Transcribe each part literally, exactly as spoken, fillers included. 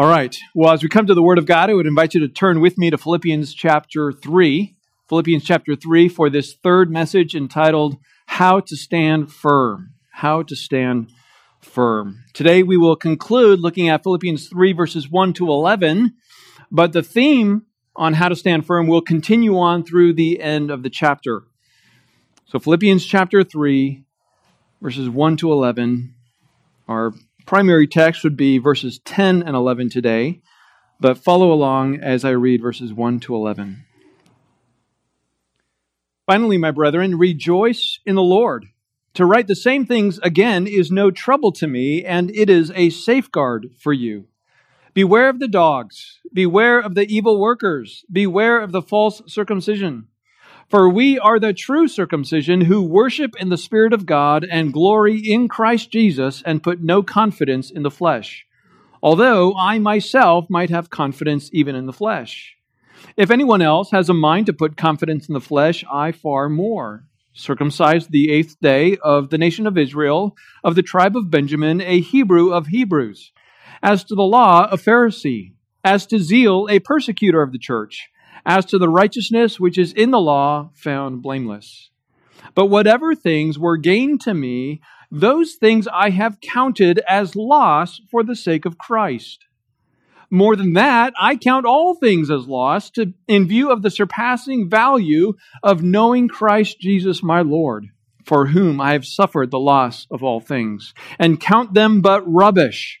All right. Well, as we come to the Word of God, I would invite you to turn with me to Philippians chapter three. Philippians chapter three for this third message entitled, How to Stand Firm. How to Stand Firm. Today we will conclude looking at Philippians three verses one to eleven, but the theme on how to stand firm will continue on through the end of the chapter. So Philippians chapter three verses one to eleven are... primary text would be verses ten and eleven today, but follow along as I read verses one to eleven. Finally, my brethren, rejoice in the Lord. To write the same things again is no trouble to me, and it is a safeguard for you. Beware of the dogs, beware of the evil workers, beware of the false circumcision. For we are the true circumcision who worship in the Spirit of God and glory in Christ Jesus and put no confidence in the flesh, although I myself might have confidence even in the flesh. If anyone else has a mind to put confidence in the flesh, I far more. Circumcised the eighth day of the nation of Israel, of the tribe of Benjamin, a Hebrew of Hebrews. As to the law, a Pharisee. As to zeal, a persecutor of the church. As to the righteousness which is in the law, found blameless. But whatever things were gained to me, those things I have counted as loss for the sake of Christ. More than that, I count all things as loss to, in view of the surpassing value of knowing Christ Jesus my Lord, for whom I have suffered the loss of all things, and count them but rubbish,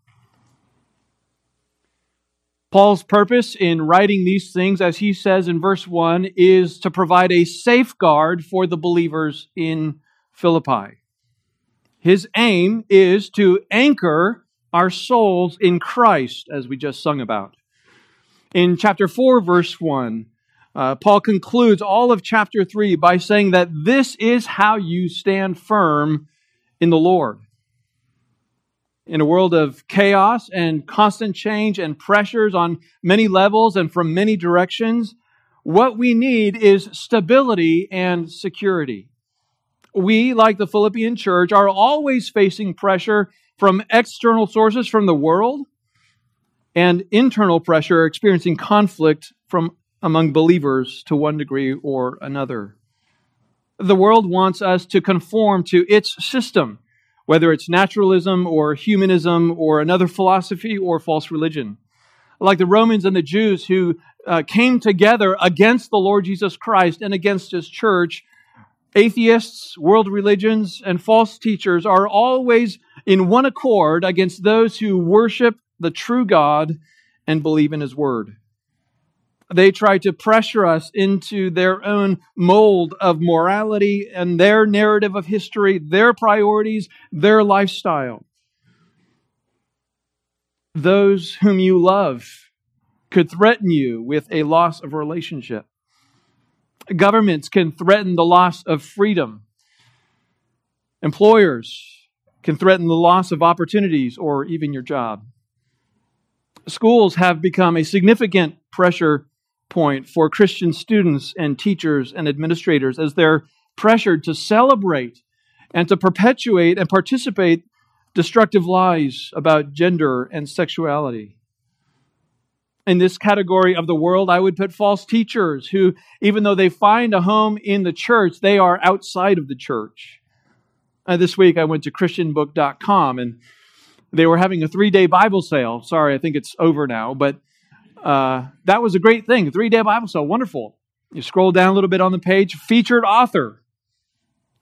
Paul's purpose in writing these things, as he says in verse one, is to provide a safeguard for the believers in Philippi. His aim is to anchor our souls in Christ, as we just sung about. In chapter four, verse one, uh, Paul concludes all of chapter three by saying that this is how you stand firm in the Lord. In a world of chaos and constant change and pressures on many levels and from many directions, what we need is stability and security. We, like the Philippian church, are always facing pressure from external sources, from the world, and internal pressure, experiencing conflict from among believers to one degree or another. The world wants us to conform to its system, whether it's naturalism or humanism or another philosophy or false religion. Like the Romans and the Jews who uh, came together against the Lord Jesus Christ and against his church, atheists, world religions, and false teachers are always in one accord against those who worship the true God and believe in his word. They try to pressure us into their own mold of morality and their narrative of history, their priorities, their lifestyle. Those whom you love could threaten you with a loss of relationship. Governments can threaten the loss of freedom. Employers can threaten the loss of opportunities or even your job. Schools have become a significant pressure point for Christian students and teachers and administrators as they're pressured to celebrate and to perpetuate and participate destructive lies about gender and sexuality. In this category of the world, I would put false teachers who, even though they find a home in the church, they are outside of the church. Uh, this week, I went to Christian book dot com and they were having a three-day Bible sale. Sorry, I think it's over now, but Uh, that was a great thing. A three-day Bible sale, wonderful. You scroll down a little bit on the page, featured author,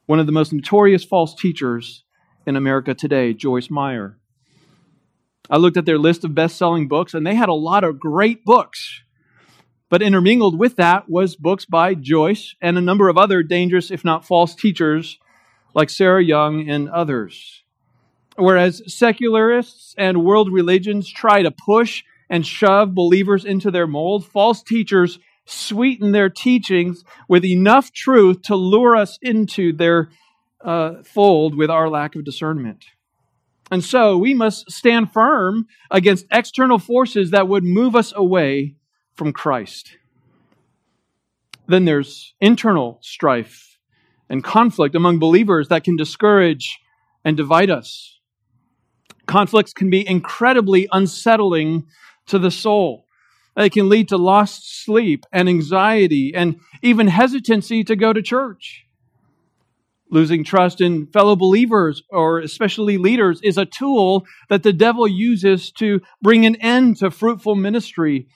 one of the most notorious false teachers in America today, Joyce Meyer. I looked at their list of best-selling books, and they had a lot of great books. But intermingled with that was books by Joyce and a number of other dangerous, if not false teachers, like Sarah Young and others. Whereas secularists and world religions try to push and shove believers into their mold. False teachers sweeten their teachings with enough truth to lure us into their uh, fold with our lack of discernment. And so we must stand firm against external forces that would move us away from Christ. Then there's internal strife and conflict among believers that can discourage and divide us. Conflicts can be incredibly unsettling to the soul. They can lead to lost sleep and anxiety and even hesitancy to go to church. Losing trust in fellow believers, or especially leaders, is a tool that the devil uses to bring an end to fruitful ministry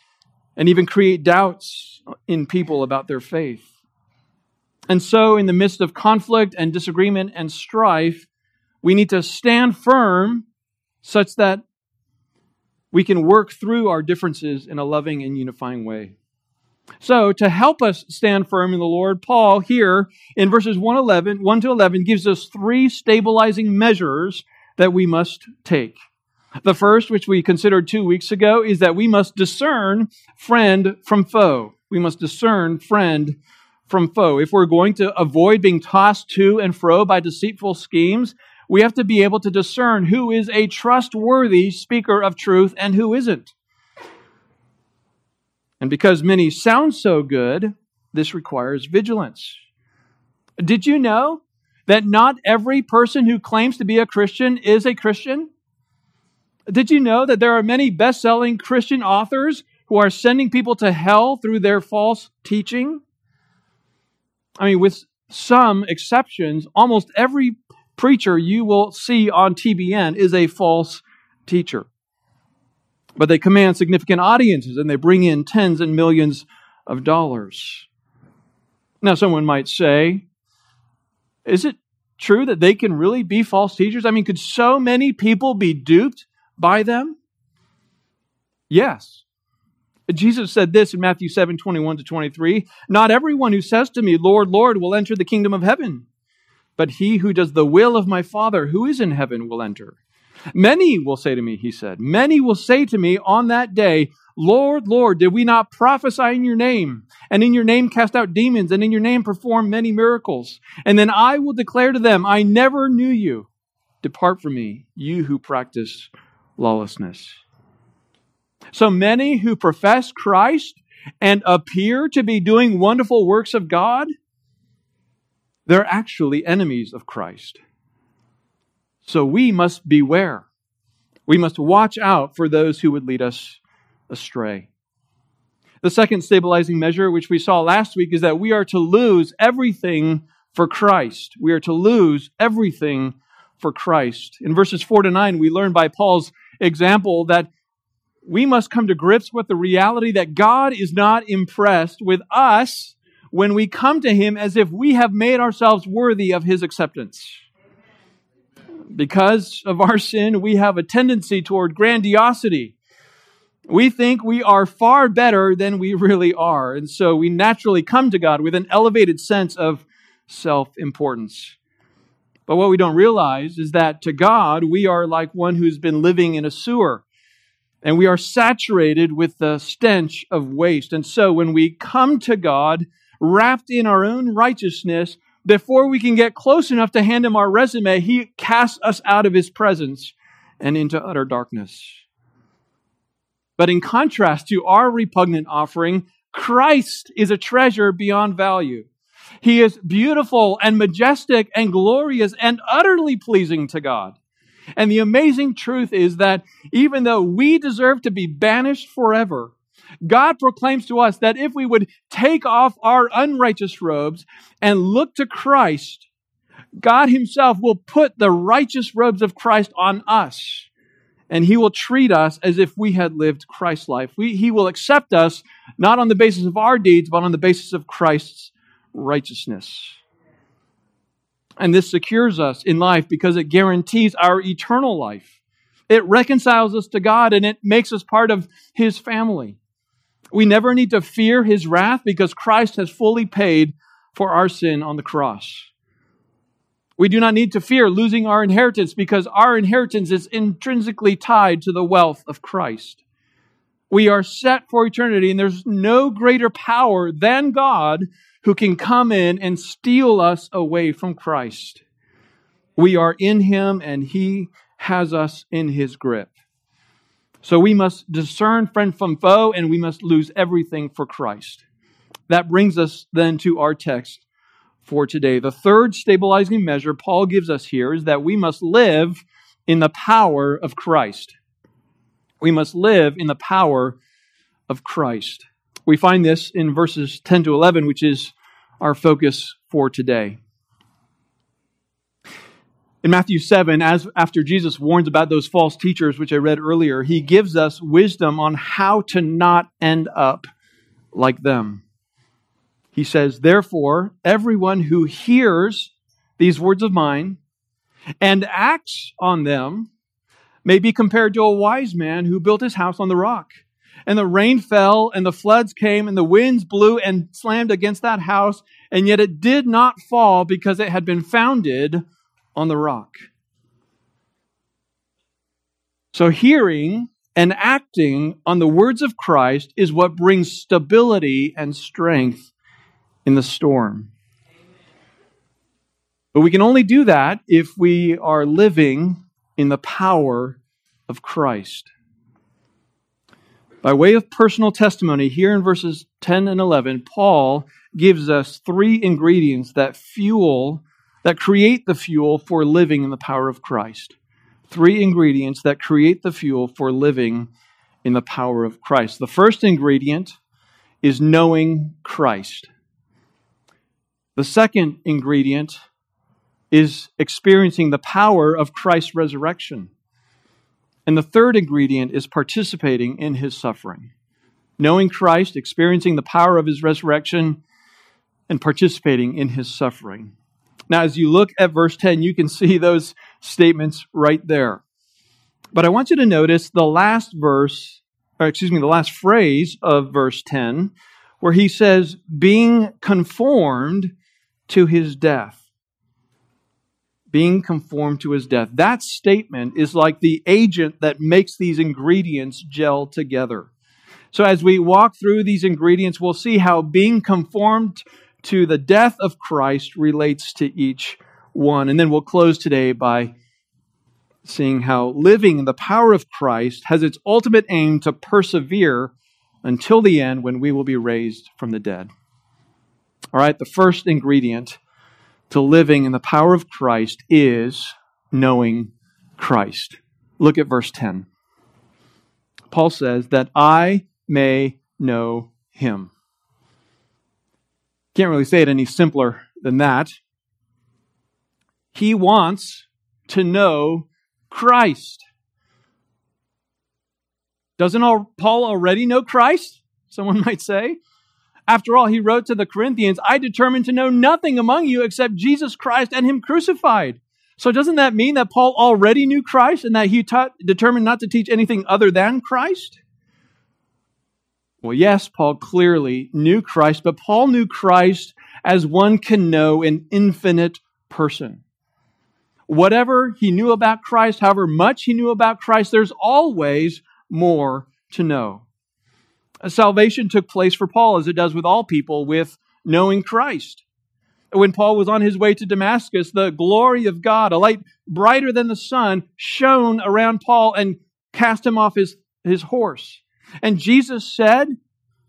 and even create doubts in people about their faith. And so, in the midst of conflict and disagreement and strife, we need to stand firm such that we can work through our differences in a loving and unifying way. So, to help us stand firm in the Lord, Paul here in verses one to eleven gives us three stabilizing measures that we must take. The first, which we considered two weeks ago, is that we must discern friend from foe. We must discern friend from foe. If we're going to avoid being tossed to and fro by deceitful schemes, we have to be able to discern who is a trustworthy speaker of truth and who isn't. And because many sound so good, this requires vigilance. Did you know that not every person who claims to be a Christian is a Christian? Did you know that there are many best-selling Christian authors who are sending people to hell through their false teaching? I mean, with some exceptions, almost every preacher you will see on T B N is a false teacher. But they command significant audiences, and they bring in tens and millions of dollars. Now, someone might say, is it true that they can really be false teachers? I mean, could so many people be duped by them? Yes. Jesus said this in Matthew seven, twenty-one to twenty-three, "Not everyone who says to me, 'Lord, Lord,' will enter the kingdom of heaven, but he who does the will of my Father who is in heaven will enter. Many will say to me," he said, "many will say to me on that day, 'Lord, Lord, did we not prophesy in your name? And in your name cast out demons, and in your name perform many miracles?' And then I will declare to them, 'I never knew you. Depart from me, you who practice lawlessness.'" So many who profess Christ and appear to be doing wonderful works of God, they're actually enemies of Christ. So we must beware. We must watch out for those who would lead us astray. The second stabilizing measure, which we saw last week, is that we are to lose everything for Christ. We are to lose everything for Christ. In verses four to nine, we learn by Paul's example that we must come to grips with the reality that God is not impressed with us when we come to Him as if we have made ourselves worthy of His acceptance. Because of our sin, we have a tendency toward grandiosity. We think we are far better than we really are, and so we naturally come to God with an elevated sense of self-importance. But what we don't realize is that to God, we are like one who's been living in a sewer, and we are saturated with the stench of waste. And so when we come to God, wrapped in our own righteousness, before we can get close enough to hand Him our resume, He casts us out of His presence and into utter darkness. But in contrast to our repugnant offering, Christ is a treasure beyond value. He is beautiful and majestic and glorious and utterly pleasing to God. And the amazing truth is that even though we deserve to be banished forever, God proclaims to us that if we would take off our unrighteous robes and look to Christ, God Himself will put the righteous robes of Christ on us, and He will treat us as if we had lived Christ's life. We, he will accept us not on the basis of our deeds, but on the basis of Christ's righteousness. And this secures us in life because it guarantees our eternal life. It reconciles us to God, and it makes us part of His family. We never need to fear His wrath because Christ has fully paid for our sin on the cross. We do not need to fear losing our inheritance because our inheritance is intrinsically tied to the wealth of Christ. We are set for eternity, and there's no greater power than God who can come in and steal us away from Christ. We are in Him, and He has us in His grip. So we must discern friend from foe, and we must lose everything for Christ. That brings us then to our text for today. The third stabilizing measure Paul gives us here is that we must live in the power of Christ. We must live in the power of Christ. We find this in verses ten to eleven, which is our focus for today. In Matthew seven, as after Jesus warns about those false teachers, which I read earlier, he gives us wisdom on how to not end up like them. He says, "Therefore, everyone who hears these words of mine and acts on them may be compared to a wise man who built his house on the rock. And the rain fell, and the floods came, and the winds blew and slammed against that house, and yet it did not fall because it had been founded on the rock." So hearing and acting on the words of Christ is what brings stability and strength in the storm. But we can only do that if we are living in the power of Christ. By way of personal testimony, here in verses ten and eleven, Paul gives us three ingredients that fuel, that create the fuel for living in the power of Christ. Three ingredients that create the fuel for living in the power of Christ. The first ingredient is knowing Christ. The second ingredient is experiencing the power of Christ's resurrection. And the third ingredient is participating in His suffering. Knowing Christ, experiencing the power of His resurrection, and participating in His suffering. Now, as you look at verse ten, you can see those statements right there. But I want you to notice the last verse, or excuse me, the last phrase of verse ten, where he says, "being conformed to His death." Being conformed to His death. That statement is like the agent that makes these ingredients gel together. So as we walk through these ingredients, we'll see how being conformed to the death of Christ relates to each one. And then we'll close today by seeing how living in the power of Christ has its ultimate aim to persevere until the end, when we will be raised from the dead. All right, the first ingredient to living in the power of Christ is knowing Christ. Look at verse ten. Paul says that I may know Him. Can't really say it any simpler than that. He wants to know Christ. Doesn't Paul already know Christ? Someone might say. After all, he wrote to the Corinthians, "I determined to know nothing among you except Jesus Christ and Him crucified." So doesn't that mean that Paul already knew Christ and that he taught, determined not to teach anything other than Christ? Well, yes, Paul clearly knew Christ, but Paul knew Christ as one can know an infinite person. Whatever he knew about Christ, however much he knew about Christ, there's always more to know. Salvation took place for Paul, as it does with all people, with knowing Christ. When Paul was on his way to Damascus, the glory of God, a light brighter than the sun, shone around Paul and cast him off his, his horse. And Jesus said,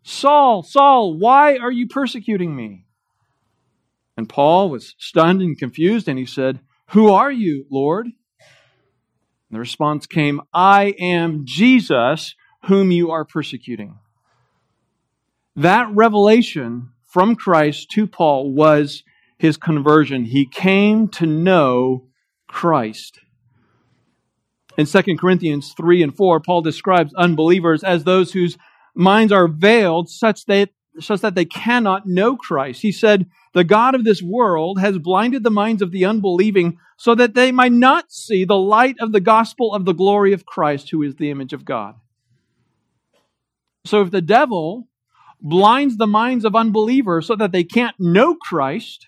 "Saul, Saul, why are you persecuting me?" And Paul was stunned and confused, and he said, "Who are you, Lord?" And the response came, "I am Jesus, whom you are persecuting." That revelation from Christ to Paul was his conversion. He came to know Christ. In Second Corinthians three and four, Paul describes unbelievers as those whose minds are veiled such that, such that they cannot know Christ. He said, "The God of this world has blinded the minds of the unbelieving so that they might not see the light of the gospel of the glory of Christ, who is the image of God." So if the devil blinds the minds of unbelievers so that they can't know Christ,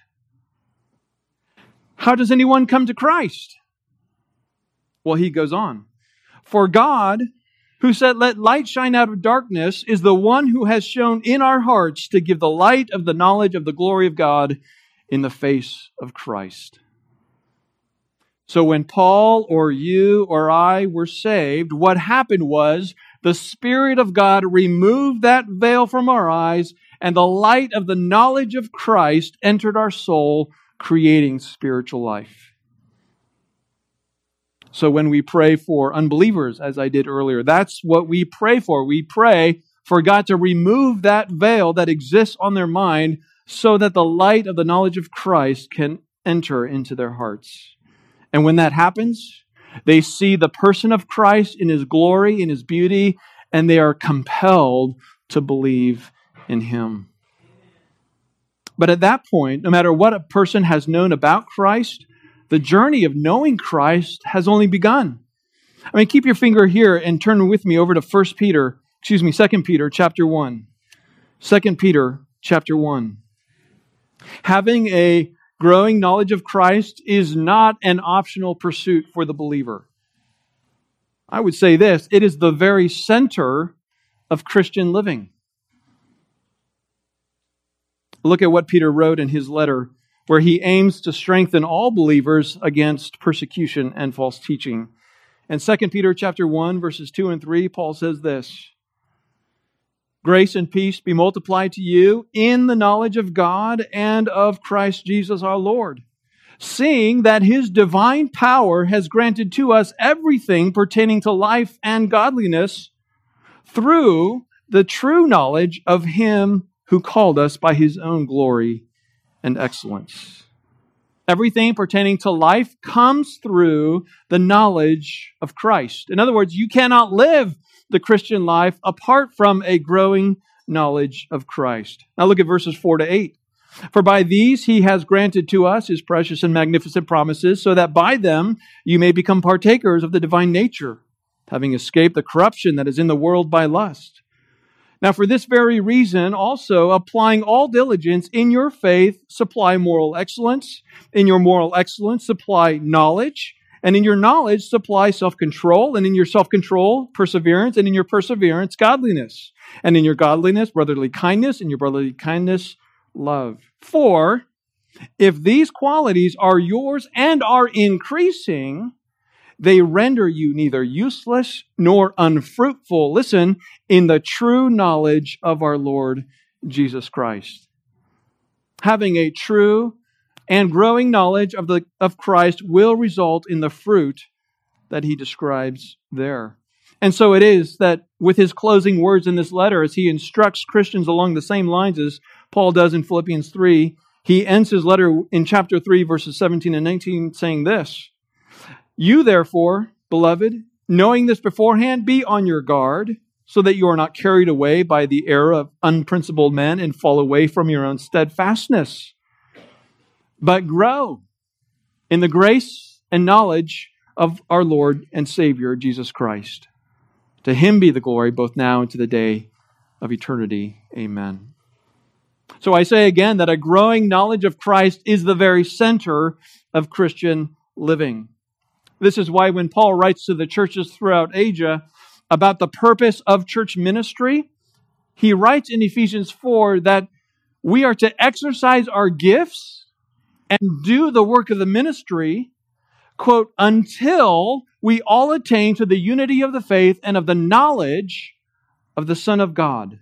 how does anyone come to Christ? Well, he goes on. "For God who said, "Let light shine out of darkness," is the one who has shone in our hearts to give the light of the knowledge of the glory of God in the face of Christ. So when Paul or you or I were saved, what happened was the Spirit of God removed that veil from our eyes, and the light of the knowledge of Christ entered our soul, creating spiritual life. So when we pray for unbelievers, as I did earlier, that's what we pray for. We pray for God to remove that veil that exists on their mind so that the light of the knowledge of Christ can enter into their hearts. And when that happens, they see the person of Christ in His glory, in His beauty, and they are compelled to believe in Him. But at that point, no matter what a person has known about Christ, the journey of knowing Christ has only begun. I mean, keep your finger here and turn with me over to First Peter, excuse me, Second Peter chapter one. Second Peter chapter one. Having a growing knowledge of Christ is not an optional pursuit for the believer. I would say this, it is the very center of Christian living. Look at what Peter wrote in his letter, where he aims to strengthen all believers against persecution and false teaching. In Second Peter chapter one, verses two and three, Paul says this, "Grace and peace be multiplied to you in the knowledge of God and of Christ Jesus our Lord, seeing that His divine power has granted to us everything pertaining to life and godliness through the true knowledge of Him who called us by His own glory and excellence." Everything pertaining to life comes through the knowledge of Christ. In other words, you cannot live the Christian life apart from a growing knowledge of Christ. Now look at verses four to eight. "For by these He has granted to us His precious and magnificent promises, so that by them you may become partakers of the divine nature, having escaped the corruption that is in the world by lust. Now, for this very reason, also applying all diligence, in your faith supply moral excellence, in your moral excellence supply knowledge, and in your knowledge supply self-control, and in your self-control perseverance, and in your perseverance godliness, and in your godliness brotherly kindness, and your brotherly kindness love. For if these qualities are yours and are increasing, they render you neither useless nor unfruitful," listen, "in the true knowledge of our Lord Jesus Christ." Having a true and growing knowledge of the of Christ will result in the fruit that he describes there. And so it is that with his closing words in this letter, as he instructs Christians along the same lines as Paul does in Philippians three, he ends his letter in chapter three, verses seventeen and nineteen, saying this, "You, therefore, beloved, knowing this beforehand, be on your guard, so that you are not carried away by the error of unprincipled men and fall away from your own steadfastness. But grow in the grace and knowledge of our Lord and Savior, Jesus Christ. To Him be the glory, both now and to the day of eternity. Amen." So I say again that a growing knowledge of Christ is the very center of Christian living. This is why when Paul writes to the churches throughout Asia about the purpose of church ministry, he writes in Ephesians four that we are to exercise our gifts and do the work of the ministry, quote, "until we all attain to the unity of the faith and of the knowledge of the Son of God,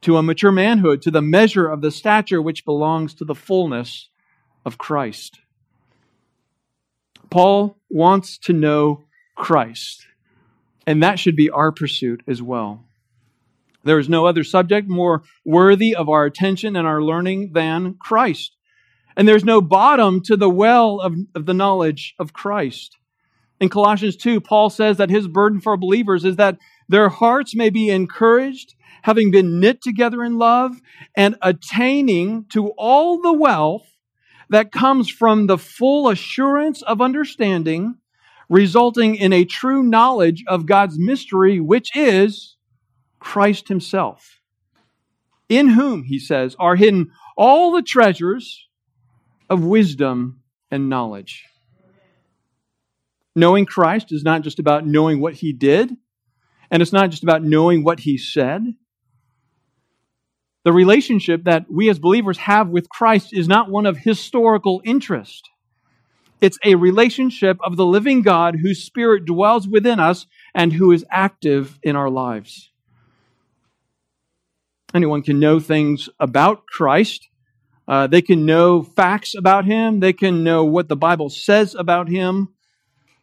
to a mature manhood, to the measure of the stature which belongs to the fullness of Christ." Paul wants to know Christ, and that should be our pursuit as well. There is no other subject more worthy of our attention and our learning than Christ. And there's no bottom to the well of, of the knowledge of Christ. In Colossians two, Paul says that his burden for believers is that their hearts may be encouraged, having been knit together in love, and attaining to all the wealth that comes from the full assurance of understanding, resulting in a true knowledge of God's mystery, which is Christ Himself, in whom, he says, are hidden all the treasures of wisdom and knowledge. Knowing Christ is not just about knowing what He did. And it's not just about knowing what he said. The relationship that we as believers have with Christ is not one of historical interest. It's a relationship of the living God whose Spirit dwells within us and who is active in our lives. Anyone can know things about Christ. Uh, they can know facts about Him. They can know what the Bible says about Him.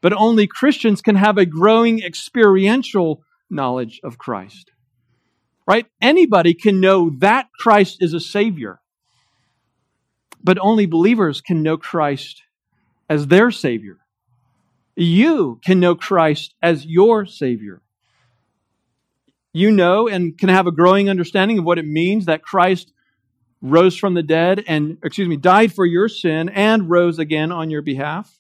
But only Christians can have a growing experiential knowledge of Christ. Right? Anybody can know that Christ is a Savior. But only believers can know Christ as their Savior. You can know Christ as your Savior. You know and can have a growing understanding of what it means that Christ rose from the dead and, excuse me, died for your sin and rose again on your behalf.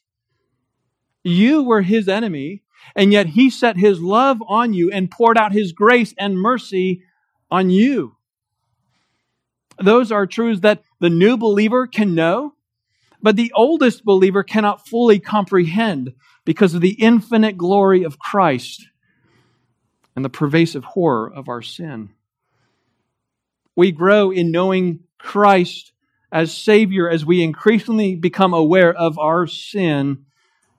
You were His enemy, and yet He set His love on you and poured out His grace and mercy on you. Those are truths that the new believer can know, but the oldest believer cannot fully comprehend because of the infinite glory of Christ and the pervasive horror of our sin. We grow in knowing Christ as Savior as we increasingly become aware of our sin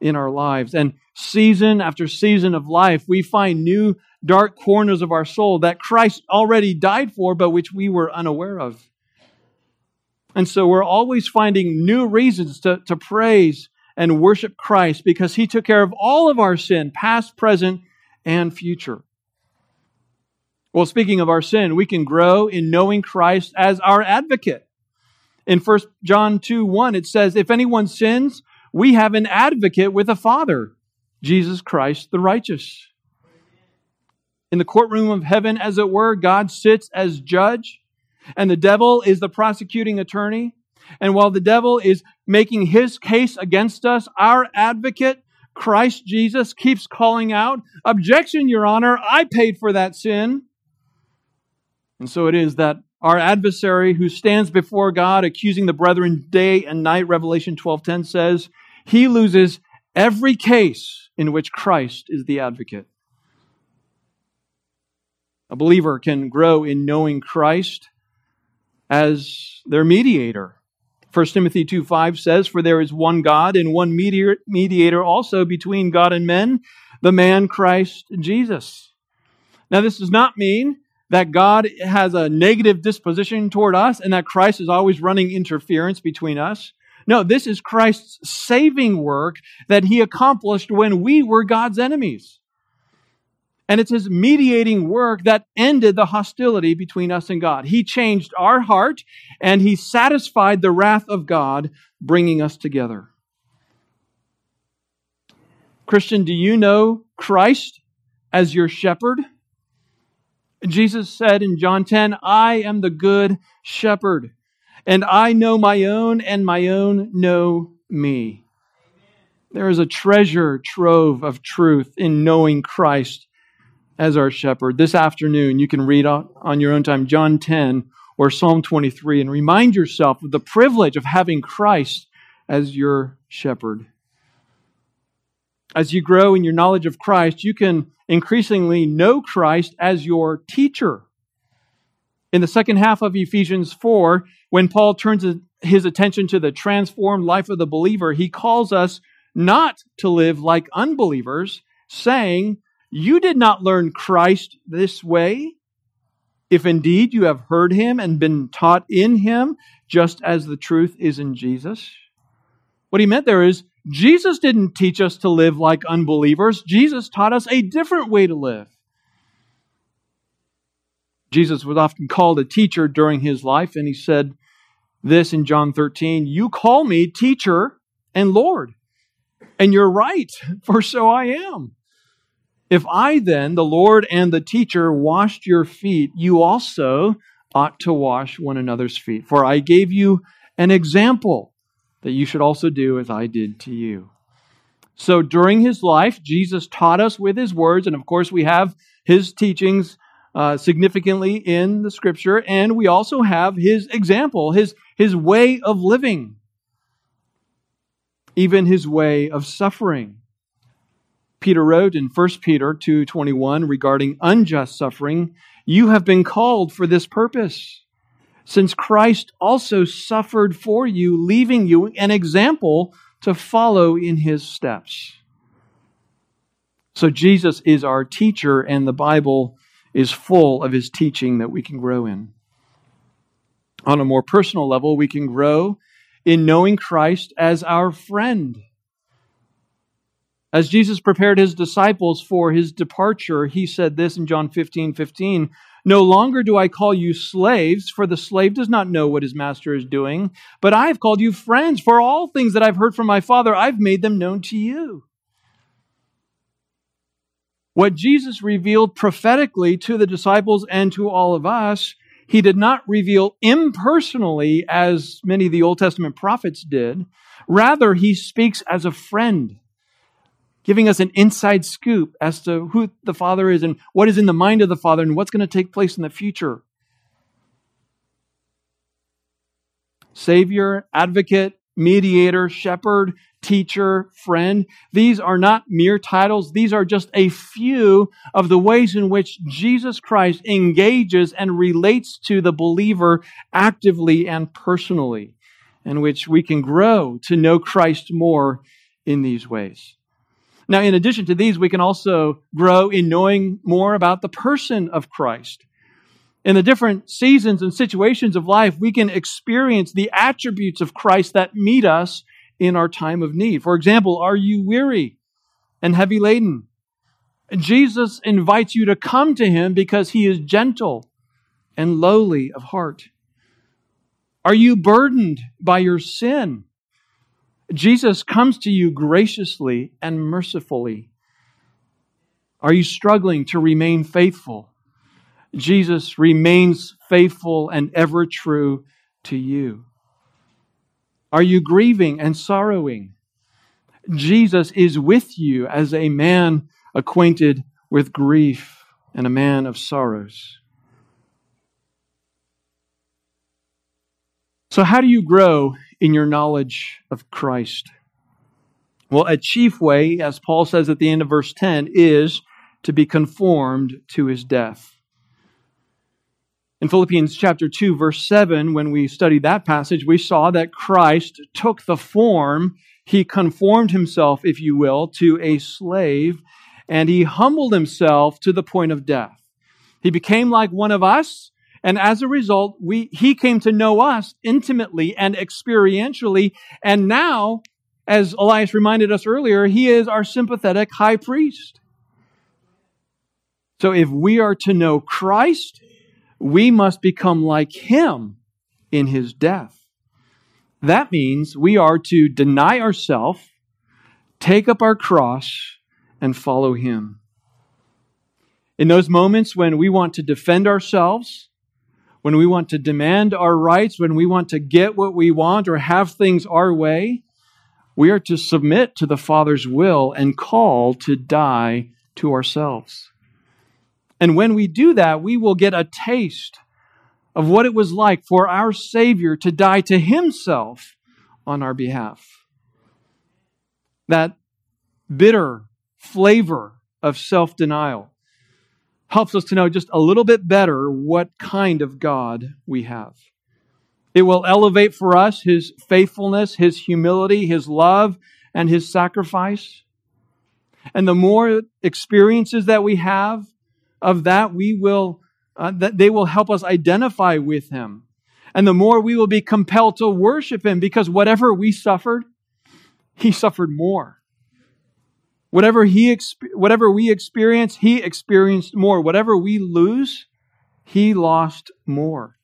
in our lives. And season after season of life, we find new dark corners of our soul that Christ already died for, but which we were unaware of. And so we're always finding new reasons to, to praise and worship Christ because He took care of all of our sin, past, present, and future. Well, speaking of our sin, we can grow in knowing Christ as our advocate. In First John two one, it says, "If anyone sins, we have an advocate with the Father, Jesus Christ the righteous." In the courtroom of heaven, as it were, God sits as judge, and the devil is the prosecuting attorney. And while the devil is making his case against us, our advocate, Christ Jesus, keeps calling out, "Objection, Your Honor, I paid for that sin." And so it is that our adversary who stands before God accusing the brethren day and night, Revelation twelve ten says, he loses every case in which Christ is the advocate. A believer can grow in knowing Christ as their mediator. First Timothy two five says, "For there is one God and one mediator also between God and men, the man Christ Jesus." Now, this does not mean that God has a negative disposition toward us and that Christ is always running interference between us. No, this is Christ's saving work that He accomplished when we were God's enemies. And it's His mediating work that ended the hostility between us and God. He changed our heart, and He satisfied the wrath of God, bringing us together. Christian, do you know Christ as your shepherd? Jesus said in John ten, "I am the good shepherd, and I know my own, and my own know me." There is a treasure trove of truth in knowing Christ as our shepherd. This afternoon, you can read on your own time John ten or Psalm twenty-three and remind yourself of the privilege of having Christ as your shepherd. As you grow in your knowledge of Christ, you can increasingly know Christ as your teacher. In the second half of Ephesians four, when Paul turns his attention to the transformed life of the believer, he calls us not to live like unbelievers, saying, "You did not learn Christ this way, if indeed you have heard Him and been taught in Him, just as the truth is in Jesus." What he meant there is, Jesus didn't teach us to live like unbelievers. Jesus taught us a different way to live. Jesus was often called a teacher during His life, and He said this in John thirteen, "You call me teacher and Lord, and you're right, for so I am. If I then, the Lord and the teacher, washed your feet, you also ought to wash one another's feet. For I gave you an example that you should also do as I did to you." So during His life, Jesus taught us with His words. And of course, we have His teachings uh, significantly in the Scripture. And we also have His example, His, his way of living, even His way of suffering. Peter wrote in First Peter two twenty-one regarding unjust suffering, "You have been called for this purpose, since Christ also suffered for you, leaving you an example to follow in his steps." So Jesus is our teacher, and the Bible is full of his teaching that we can grow in. On a more personal level, we can grow in knowing Christ as our friend. As Jesus prepared his disciples for his departure, he said this in John fifteen fifteen, "No longer do I call you slaves, for the slave does not know what his master is doing, but I have called you friends, for all things that I've heard from my Father, I've made them known to you." What Jesus revealed prophetically to the disciples and to all of us, he did not reveal impersonally as many of the Old Testament prophets did. Rather, he speaks as a friend, giving us an inside scoop as to who the Father is and what is in the mind of the Father and what's going to take place in the future. Savior, advocate, mediator, shepherd, teacher, friend. These are not mere titles. These are just a few of the ways in which Jesus Christ engages and relates to the believer actively and personally, in which we can grow to know Christ more in these ways. Now, in addition to these, we can also grow in knowing more about the person of Christ. In the different seasons and situations of life, we can experience the attributes of Christ that meet us in our time of need. For example, are you weary and heavy laden? Jesus invites you to come to him because he is gentle and lowly of heart. Are you burdened by your sin? Jesus comes to you graciously and mercifully. Are you struggling to remain faithful? Jesus remains faithful and ever true to you. Are you grieving and sorrowing? Jesus is with you as a man acquainted with grief and a man of sorrows. So how do you grow in your knowledge of Christ? Well, a chief way, as Paul says at the end of verse ten, is to be conformed to his death. In Philippians chapter two, verse seven, when we studied that passage, we saw that Christ took the form, he conformed himself, if you will, to a slave, and he humbled himself to the point of death. He became like one of us, and as a result, we he came to know us intimately and experientially, and now, as Elias reminded us earlier, he is our sympathetic high priest. So if we are to know Christ, we must become like him in his death. That means we are to deny ourselves, take up our cross, and follow him. In those moments when we want to defend ourselves, when we want to demand our rights, when we want to get what we want or have things our way, we are to submit to the Father's will and call to die to ourselves. And when we do that, we will get a taste of what it was like for our Savior to die to himself on our behalf. That bitter flavor of self-denial helps us to know just a little bit better what kind of God we have. It will elevate for us his faithfulness, his humility, his love, and his sacrifice. And the more experiences that we have of that, we will uh, that they will help us identify with him. And the more we will be compelled to worship him, because whatever we suffered, he suffered more. Whatever he whatever we experience, he experienced more. Whatever we lose, he lost more.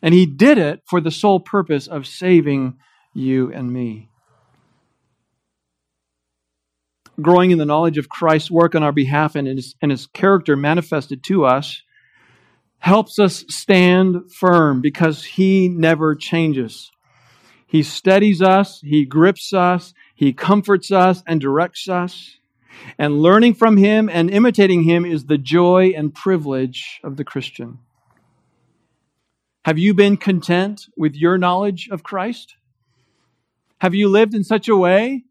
And he did it for the sole purpose of saving you and me. Growing in the knowledge of Christ's work on our behalf and his, and his character manifested to us helps us stand firm, because he never changes. He steadies us, he grips us, he comforts us and directs us. And learning from him and imitating him is the joy and privilege of the Christian. Have you been content with your knowledge of Christ? Have you lived in such a way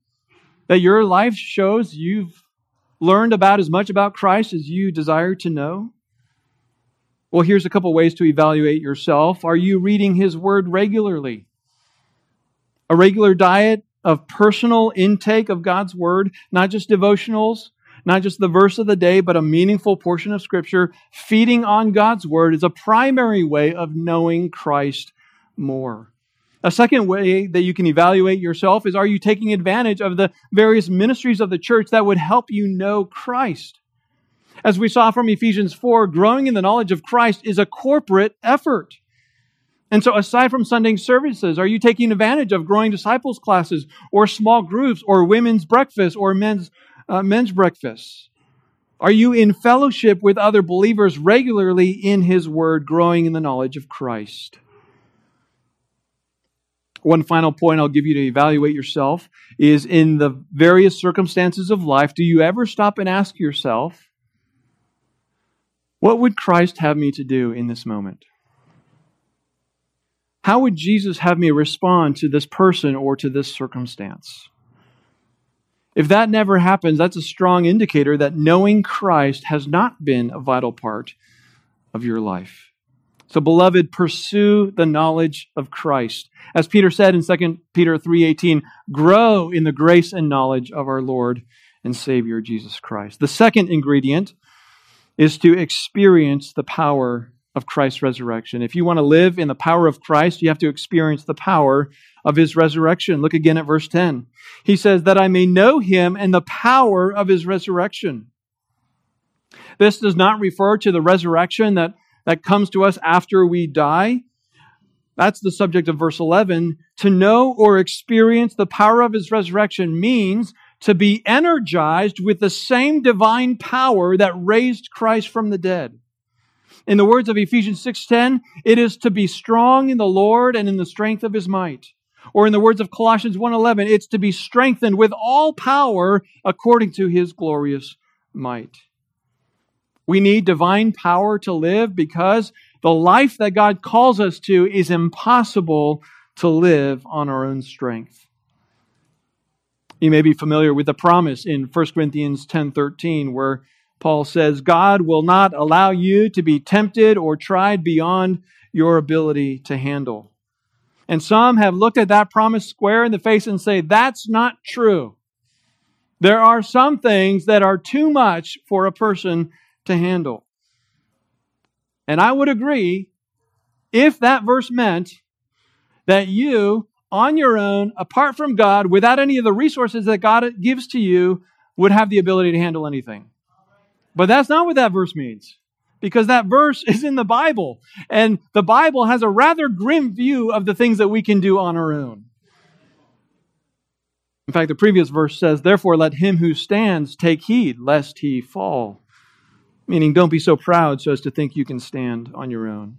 that your life shows you've learned about as much about Christ as you desire to know? Well, here's a couple ways to evaluate yourself. Are you reading His Word regularly? A regular diet of personal intake of God's Word, not just devotionals, not just the verse of the day, but a meaningful portion of Scripture. Feeding on God's Word is a primary way of knowing Christ more. A second way that you can evaluate yourself is, are you taking advantage of the various ministries of the church that would help you know Christ? As we saw from Ephesians four, growing in the knowledge of Christ is a corporate effort. And so aside from Sunday services, are you taking advantage of growing disciples classes or small groups or women's breakfast or men's, uh, men's breakfast? Are you in fellowship with other believers regularly in His Word, growing in the knowledge of Christ? One final point I'll give you to evaluate yourself is, in the various circumstances of life, do you ever stop and ask yourself, what would Christ have me to do in this moment? How would Jesus have me respond to this person or to this circumstance? If that never happens, that's a strong indicator that knowing Christ has not been a vital part of your life. So, beloved, pursue the knowledge of Christ. As Peter said in Second Peter three eighteen, grow in the grace and knowledge of our Lord and Savior, Jesus Christ. The second ingredient is to experience the power of Christ's resurrection. If you want to live in the power of Christ, you have to experience the power of His resurrection. Look again at verse ten. He says, that I may know Him and the power of His resurrection. This does not refer to the resurrection that that comes to us after we die. That's the subject of verse eleven. To know or experience the power of His resurrection means to be energized with the same divine power that raised Christ from the dead. In the words of Ephesians six ten, it is to be strong in the Lord and in the strength of His might. Or in the words of Colossians one eleven, it's to be strengthened with all power according to His glorious might. We need divine power to live, because the life that God calls us to is impossible to live on our own strength. You may be familiar with the promise in First Corinthians ten thirteen, where Paul says, God will not allow you to be tempted or tried beyond your ability to handle. And some have looked at that promise square in the face and say, that's not true. There are some things that are too much for a person to handle. And I would agree if that verse meant that you, on your own, apart from God, without any of the resources that God gives to you, would have the ability to handle anything. But that's not what that verse means, because that verse is in the Bible, and the Bible has a rather grim view of the things that we can do on our own. In fact, the previous verse says, therefore, let him who stands take heed lest he fall. Meaning, don't be so proud so as to think you can stand on your own.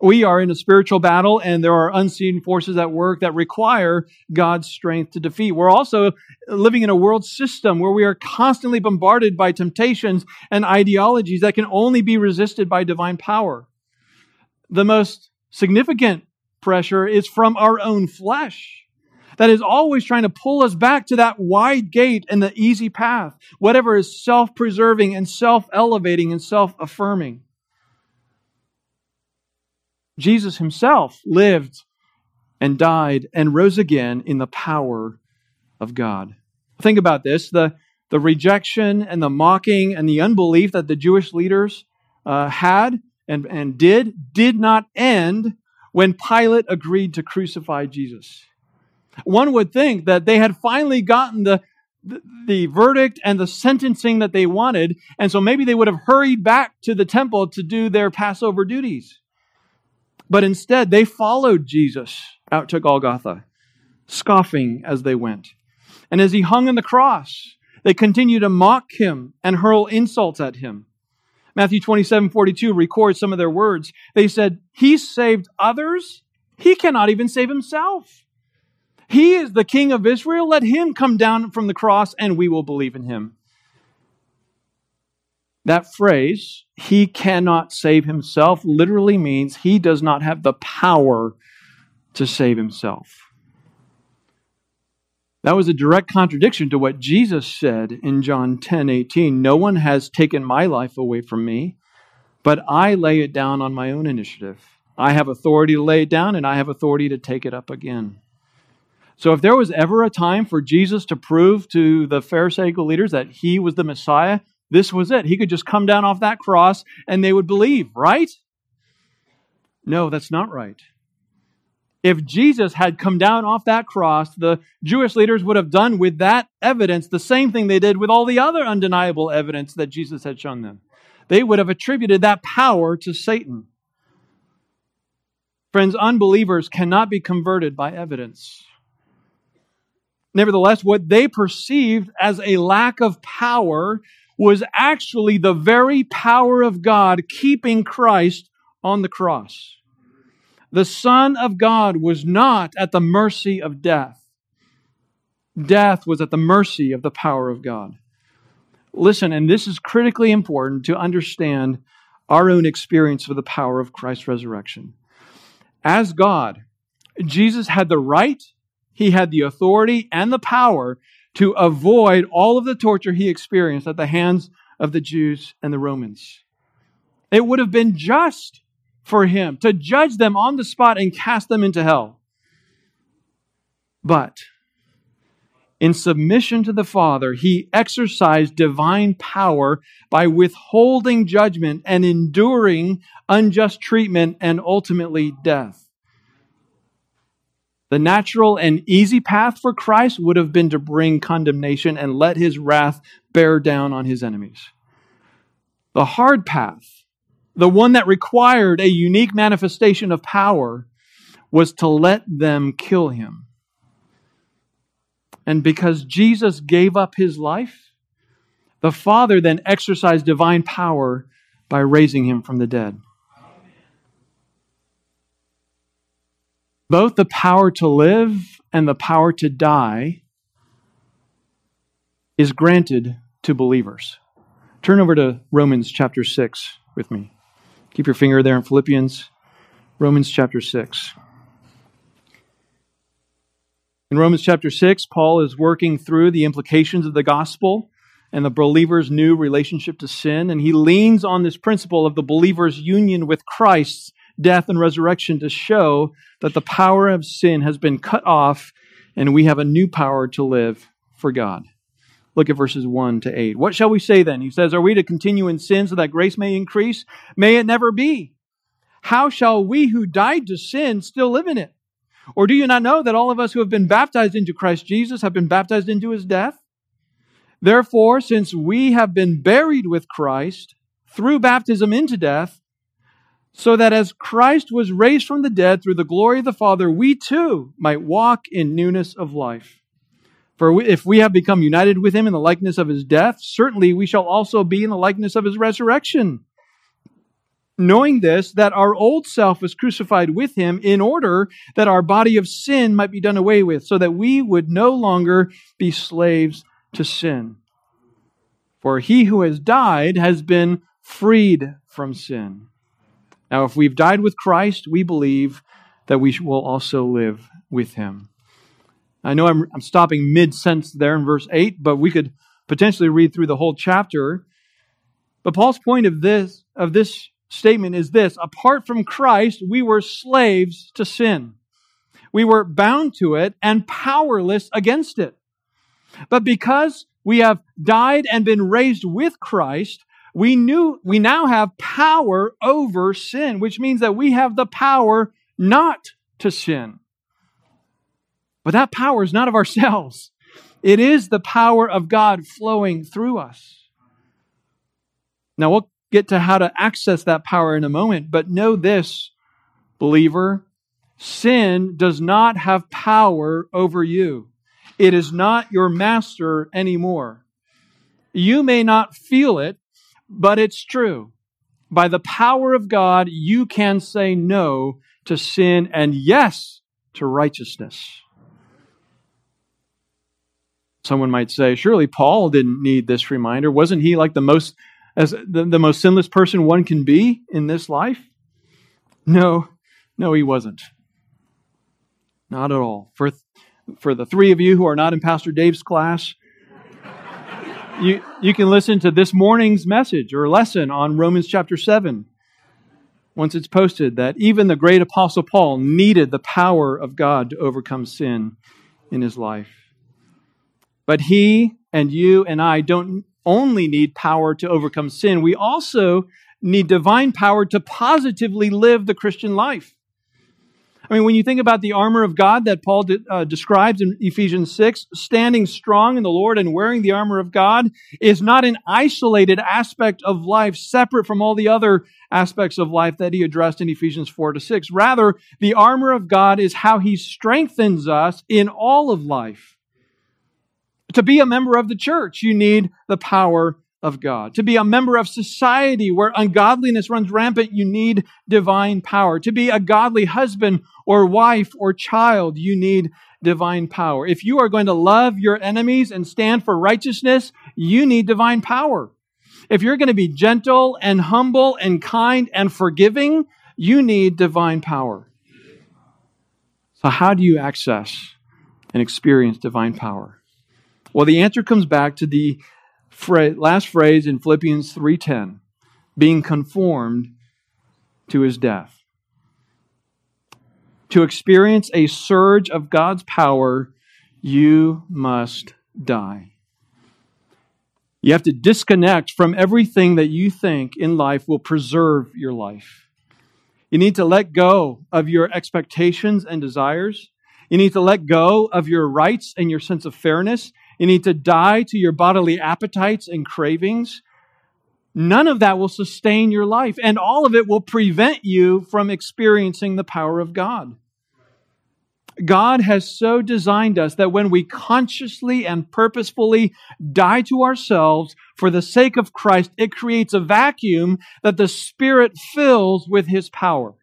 We are in a spiritual battle, and there are unseen forces at work that require God's strength to defeat. We're also living in a world system where we are constantly bombarded by temptations and ideologies that can only be resisted by divine power. The most significant pressure is from our own flesh. That is always trying to pull us back to that wide gate and the easy path, whatever is self-preserving and self-elevating and self-affirming. Jesus Himself lived and died and rose again in the power of God. Think about this. The, the rejection and the mocking and the unbelief that the Jewish leaders uh, had and, and did, did not end when Pilate agreed to crucify Jesus. One would think that they had finally gotten the, the, the verdict and the sentencing that they wanted, and so maybe they would have hurried back to the temple to do their Passover duties. But instead, they followed Jesus out to Golgotha, scoffing as they went. And as He hung on the cross, they continued to mock Him and hurl insults at Him. Matthew twenty-seven forty-two records some of their words. They said, He saved others. He cannot even save Himself. He is the King of Israel. Let Him come down from the cross and we will believe in Him. That phrase, He cannot save Himself, literally means He does not have the power to save Himself. That was a direct contradiction to what Jesus said in John ten eighteen. No one has taken my life away from me, but I lay it down on my own initiative. I have authority to lay it down, and I have authority to take it up again. So if there was ever a time for Jesus to prove to the Pharisaical leaders that he was the Messiah, this was it. He could just come down off that cross and they would believe, right? No, that's not right. If Jesus had come down off that cross, the Jewish leaders would have done with that evidence the same thing they did with all the other undeniable evidence that Jesus had shown them. They would have attributed that power to Satan. Friends, unbelievers cannot be converted by evidence. Nevertheless, what they perceived as a lack of power was actually the very power of God keeping Christ on the cross. The Son of God was not at the mercy of death. Death was at the mercy of the power of God. Listen, and this is critically important to understand our own experience of the power of Christ's resurrection. As God, Jesus had the right, he had the authority and the power to avoid all of the torture he experienced at the hands of the Jews and the Romans. It would have been just for him to judge them on the spot and cast them into hell. But in submission to the Father, he exercised divine power by withholding judgment and enduring unjust treatment and ultimately death. The natural and easy path for Christ would have been to bring condemnation and let his wrath bear down on his enemies. The hard path, the one that required a unique manifestation of power, was to let them kill him. And because Jesus gave up his life, the Father then exercised divine power by raising him from the dead. Both the power to live and the power to die is granted to believers. Turn over to Romans chapter six with me. Keep your finger there in Philippians, Romans chapter six. In Romans chapter six, Paul is working through the implications of the gospel and the believer's new relationship to sin, and he leans on this principle of the believer's union with Christ's death and resurrection to show that the power of sin has been cut off and we have a new power to live for God. Look at verses one to eight. What shall we say then? He says, are we to continue in sin so that grace may increase? May it never be. How shall we who died to sin still live in it? Or do you not know that all of us who have been baptized into Christ Jesus have been baptized into his death? Therefore, since we have been buried with Christ through baptism into death, so that as Christ was raised from the dead through the glory of the Father, we too might walk in newness of life. For if we have become united with him in the likeness of his death, certainly we shall also be in the likeness of his resurrection. Knowing this, that our old self was crucified with him in order that our body of sin might be done away with, so that we would no longer be slaves to sin. For he who has died has been freed from sin. Now, if we've died with Christ, we believe that we will also live with him. I know I'm, I'm stopping mid-sentence there in verse eight, but we could potentially read through the whole chapter. But Paul's point of this, of this statement is this: apart from Christ, we were slaves to sin. We were bound to it and powerless against it. But because we have died and been raised with Christ, We knew we now have power over sin, which means that we have the power not to sin. But that power is not of ourselves. It is the power of God flowing through us. Now we'll get to how to access that power in a moment, but know this, believer, sin does not have power over you. It is not your master anymore. You may not feel it, but it's true. By the power of God, you can say no to sin and yes to righteousness. Someone might say, surely Paul didn't need this reminder. Wasn't he like the most as the, the most sinless person one can be in this life? No, no, he wasn't. Not at all. For for the three of you who are not in Pastor Dave's class, you, you can listen to this morning's message or lesson on Romans chapter seven. Once it's posted, that even the great Apostle Paul needed the power of God to overcome sin in his life. But he and you and I don't only need power to overcome sin, we also need divine power to positively live the Christian life. I mean, when you think about the armor of God that Paul de- uh, describes in Ephesians six, standing strong in the Lord and wearing the armor of God is not an isolated aspect of life separate from all the other aspects of life that he addressed in Ephesians four to six. Rather, the armor of God is how he strengthens us in all of life. To be a member of the church, you need the power of God. To be a member of society where ungodliness runs rampant, you need divine power. To be a godly husband or wife or child, you need divine power. If you are going to love your enemies and stand for righteousness, you need divine power. If you're going to be gentle and humble and kind and forgiving, you need divine power. So how do you access and experience divine power? Well, the answer comes back to the last phrase in Philippians three ten, being conformed to his death. To experience a surge of God's power, you must die. You have to disconnect from everything that you think in life will preserve your life. You need to let go of your expectations and desires. You need to let go of your rights and your sense of fairness. You need to die to your bodily appetites and cravings. None of that will sustain your life, and all of it will prevent you from experiencing the power of God. God has so designed us that when we consciously and purposefully die to ourselves for the sake of Christ, it creates a vacuum that the Spirit fills with His power.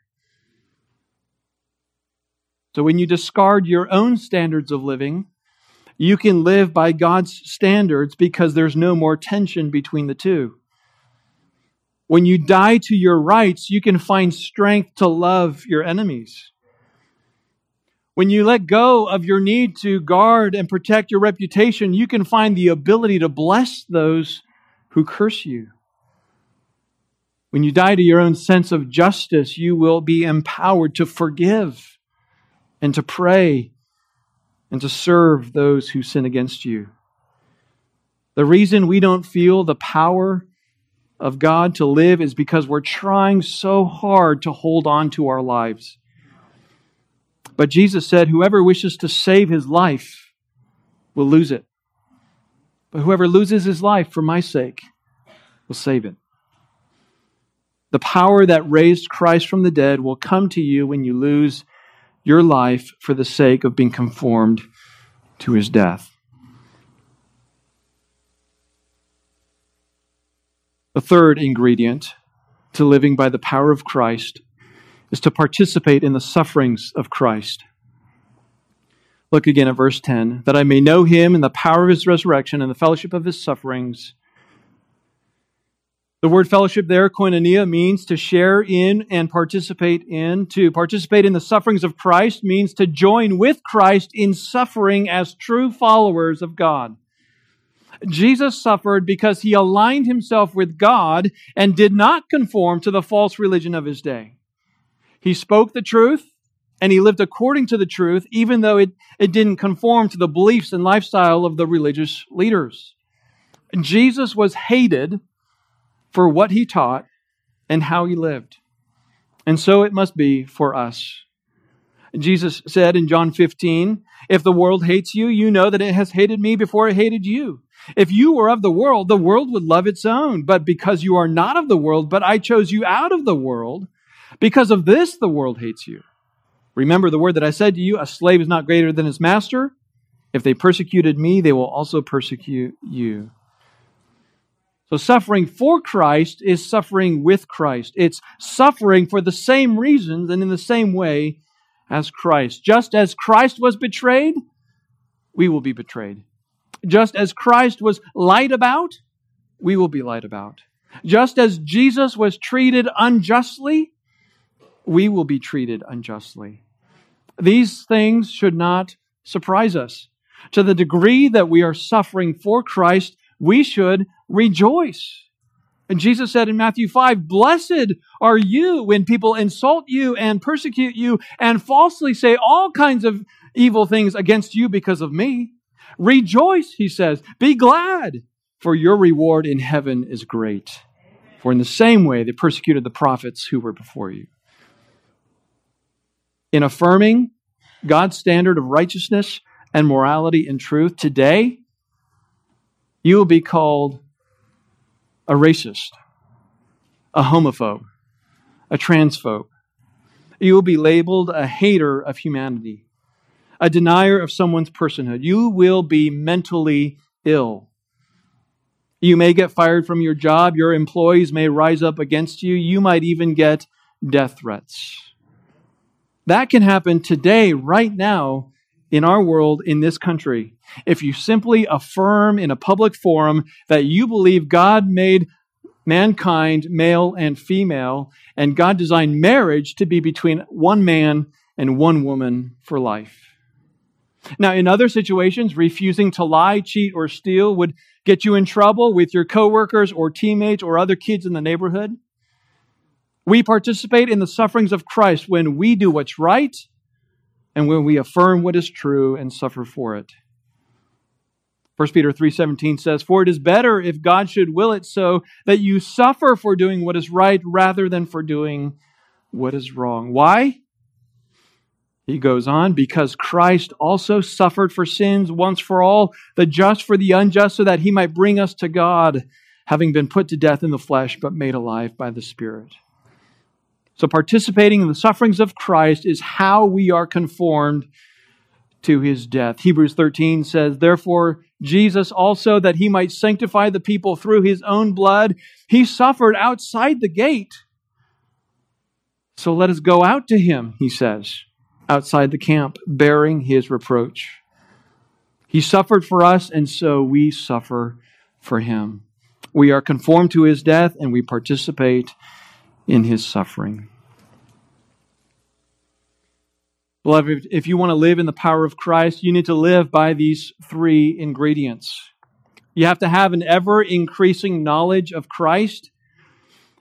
So when you discard your own standards of living, you can live by God's standards because there's no more tension between the two. When you die to your rights, you can find strength to love your enemies. When you let go of your need to guard and protect your reputation, you can find the ability to bless those who curse you. When you die to your own sense of justice, you will be empowered to forgive and to pray and to serve those who sin against you. The reason we don't feel the power of God to live is because we're trying so hard to hold on to our lives. But Jesus said, whoever wishes to save his life will lose it. But whoever loses his life for my sake will save it. The power that raised Christ from the dead will come to you when you lose your life for the sake of being conformed to his death. The third ingredient to living by the power of Christ is to participate in the sufferings of Christ. Look again at verse ten, that I may know him in the power of his resurrection and the fellowship of his sufferings. The word fellowship there, koinonia, means to share in and participate in. To participate in the sufferings of Christ means to join with Christ in suffering as true followers of God. Jesus suffered because he aligned himself with God and did not conform to the false religion of his day. He spoke the truth and he lived according to the truth, even though it, it didn't conform to the beliefs and lifestyle of the religious leaders. Jesus was hated for what he taught and how he lived. And so it must be for us. Jesus said in John fifteen, if the world hates you, you know that it has hated me before it hated you. If you were of the world, the world would love its own. But because you are not of the world, but I chose you out of the world, because of this the world hates you. Remember the word that I said to you, a slave is not greater than his master. If they persecuted me, they will also persecute you. So suffering for Christ is suffering with Christ. It's suffering for the same reasons and in the same way as Christ. Just as Christ was betrayed, we will be betrayed. Just as Christ was lied about, we will be lied about. Just as Jesus was treated unjustly, we will be treated unjustly. These things should not surprise us. To the degree that we are suffering for Christ, we should rejoice. And Jesus said in Matthew five, "Blessed are you when people insult you and persecute you and falsely say all kinds of evil things against you because of me. Rejoice," he says, "be glad, for your reward in heaven is great. For in the same way they persecuted the prophets who were before you." In affirming God's standard of righteousness and morality and truth today, you will be called a racist, a homophobe, a transphobe. You will be labeled a hater of humanity, a denier of someone's personhood. You will be mentally ill. You may get fired from your job. Your employees may rise up against you. You might even get death threats. That can happen today, right now, in our world, in this country, if you simply affirm in a public forum that you believe God made mankind male and female, and God designed marriage to be between one man and one woman for life. Now, in other situations, refusing to lie, cheat, or steal would get you in trouble with your coworkers or teammates or other kids in the neighborhood. We participate in the sufferings of Christ when we do what's right and when we affirm what is true and suffer for it. First Peter three seventeen says, "For it is better if God should will it so that you suffer for doing what is right rather than for doing what is wrong." Why? He goes on, "Because Christ also suffered for sins once for all, the just for the unjust, so that he might bring us to God, having been put to death in the flesh, but made alive by the Spirit." So participating in the sufferings of Christ is how we are conformed to his death. Hebrews thirteen says, "Therefore, Jesus also, that he might sanctify the people through his own blood, he suffered outside the gate. So let us go out to him," he says, "outside the camp, bearing his reproach." He suffered for us, and so we suffer for him. We are conformed to his death, and we participate in his suffering. Beloved, if you want to live in the power of Christ, you need to live by these three ingredients. You have to have an ever-increasing knowledge of Christ.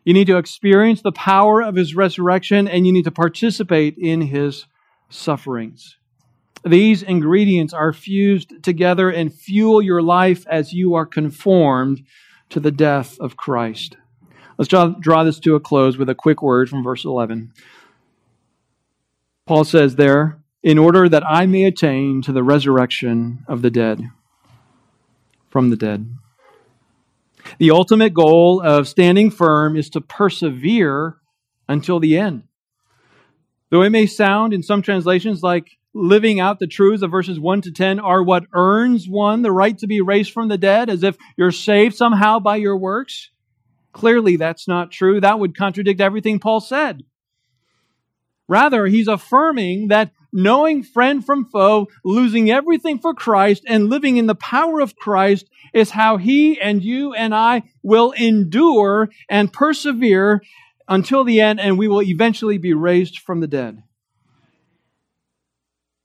You need to experience the power of his resurrection, and you need to participate in his sufferings. These ingredients are fused together and fuel your life as you are conformed to the death of Christ. Let's draw, draw this to a close with a quick word from verse eleven. Paul says there, "In order that I may attain to the resurrection of the dead," from the dead. The ultimate goal of standing firm is to persevere until the end. Though it may sound in some translations like living out the truths of verses one to ten are what earns one the right to be raised from the dead, as if you're saved somehow by your works, clearly, that's not true. That would contradict everything Paul said. Rather, he's affirming that knowing friend from foe, losing everything for Christ, and living in the power of Christ is how he and you and I will endure and persevere until the end, and we will eventually be raised from the dead.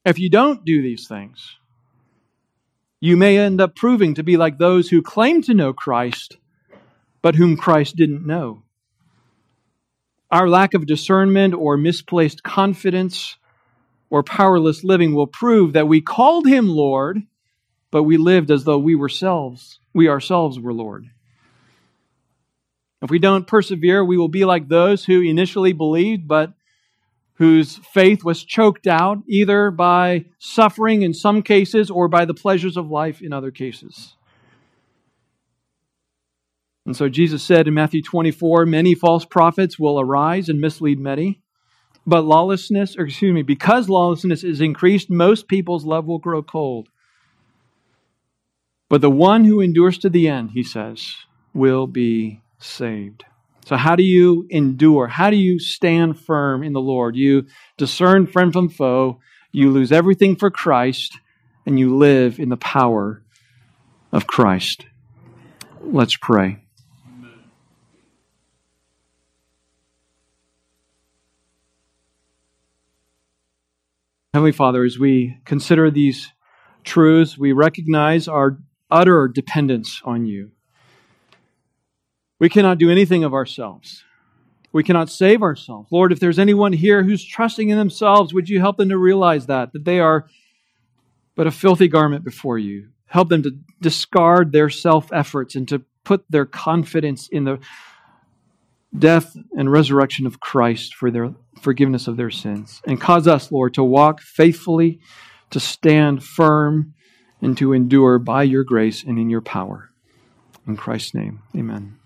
If you don't do these things, you may end up proving to be like those who claim to know Christ, but whom Christ didn't know. Our lack of discernment or misplaced confidence or powerless living will prove that we called him Lord, but we lived as though we ourselves, we ourselves were Lord. If we don't persevere, we will be like those who initially believed, but whose faith was choked out either by suffering in some cases or by the pleasures of life in other cases. And so Jesus said in Matthew twenty-four, "Many false prophets will arise and mislead many, but lawlessness, or excuse me, because lawlessness is increased, most people's love will grow cold. But the one who endures to the end," he says, "will be saved." So how do you endure? How do you stand firm in the Lord? You discern friend from foe, you lose everything for Christ, and you live in the power of Christ. Let's pray. Heavenly Father, as we consider these truths, we recognize our utter dependence on you. We cannot do anything of ourselves. We cannot save ourselves. Lord, if there's anyone here who's trusting in themselves, would you help them to realize that, that they are but a filthy garment before you. Help them to discard their self-efforts and to put their confidence in the death and resurrection of Christ for their forgiveness of their sins. And cause us, Lord, to walk faithfully, to stand firm, and to endure by your grace and in your power. In Christ's name, amen.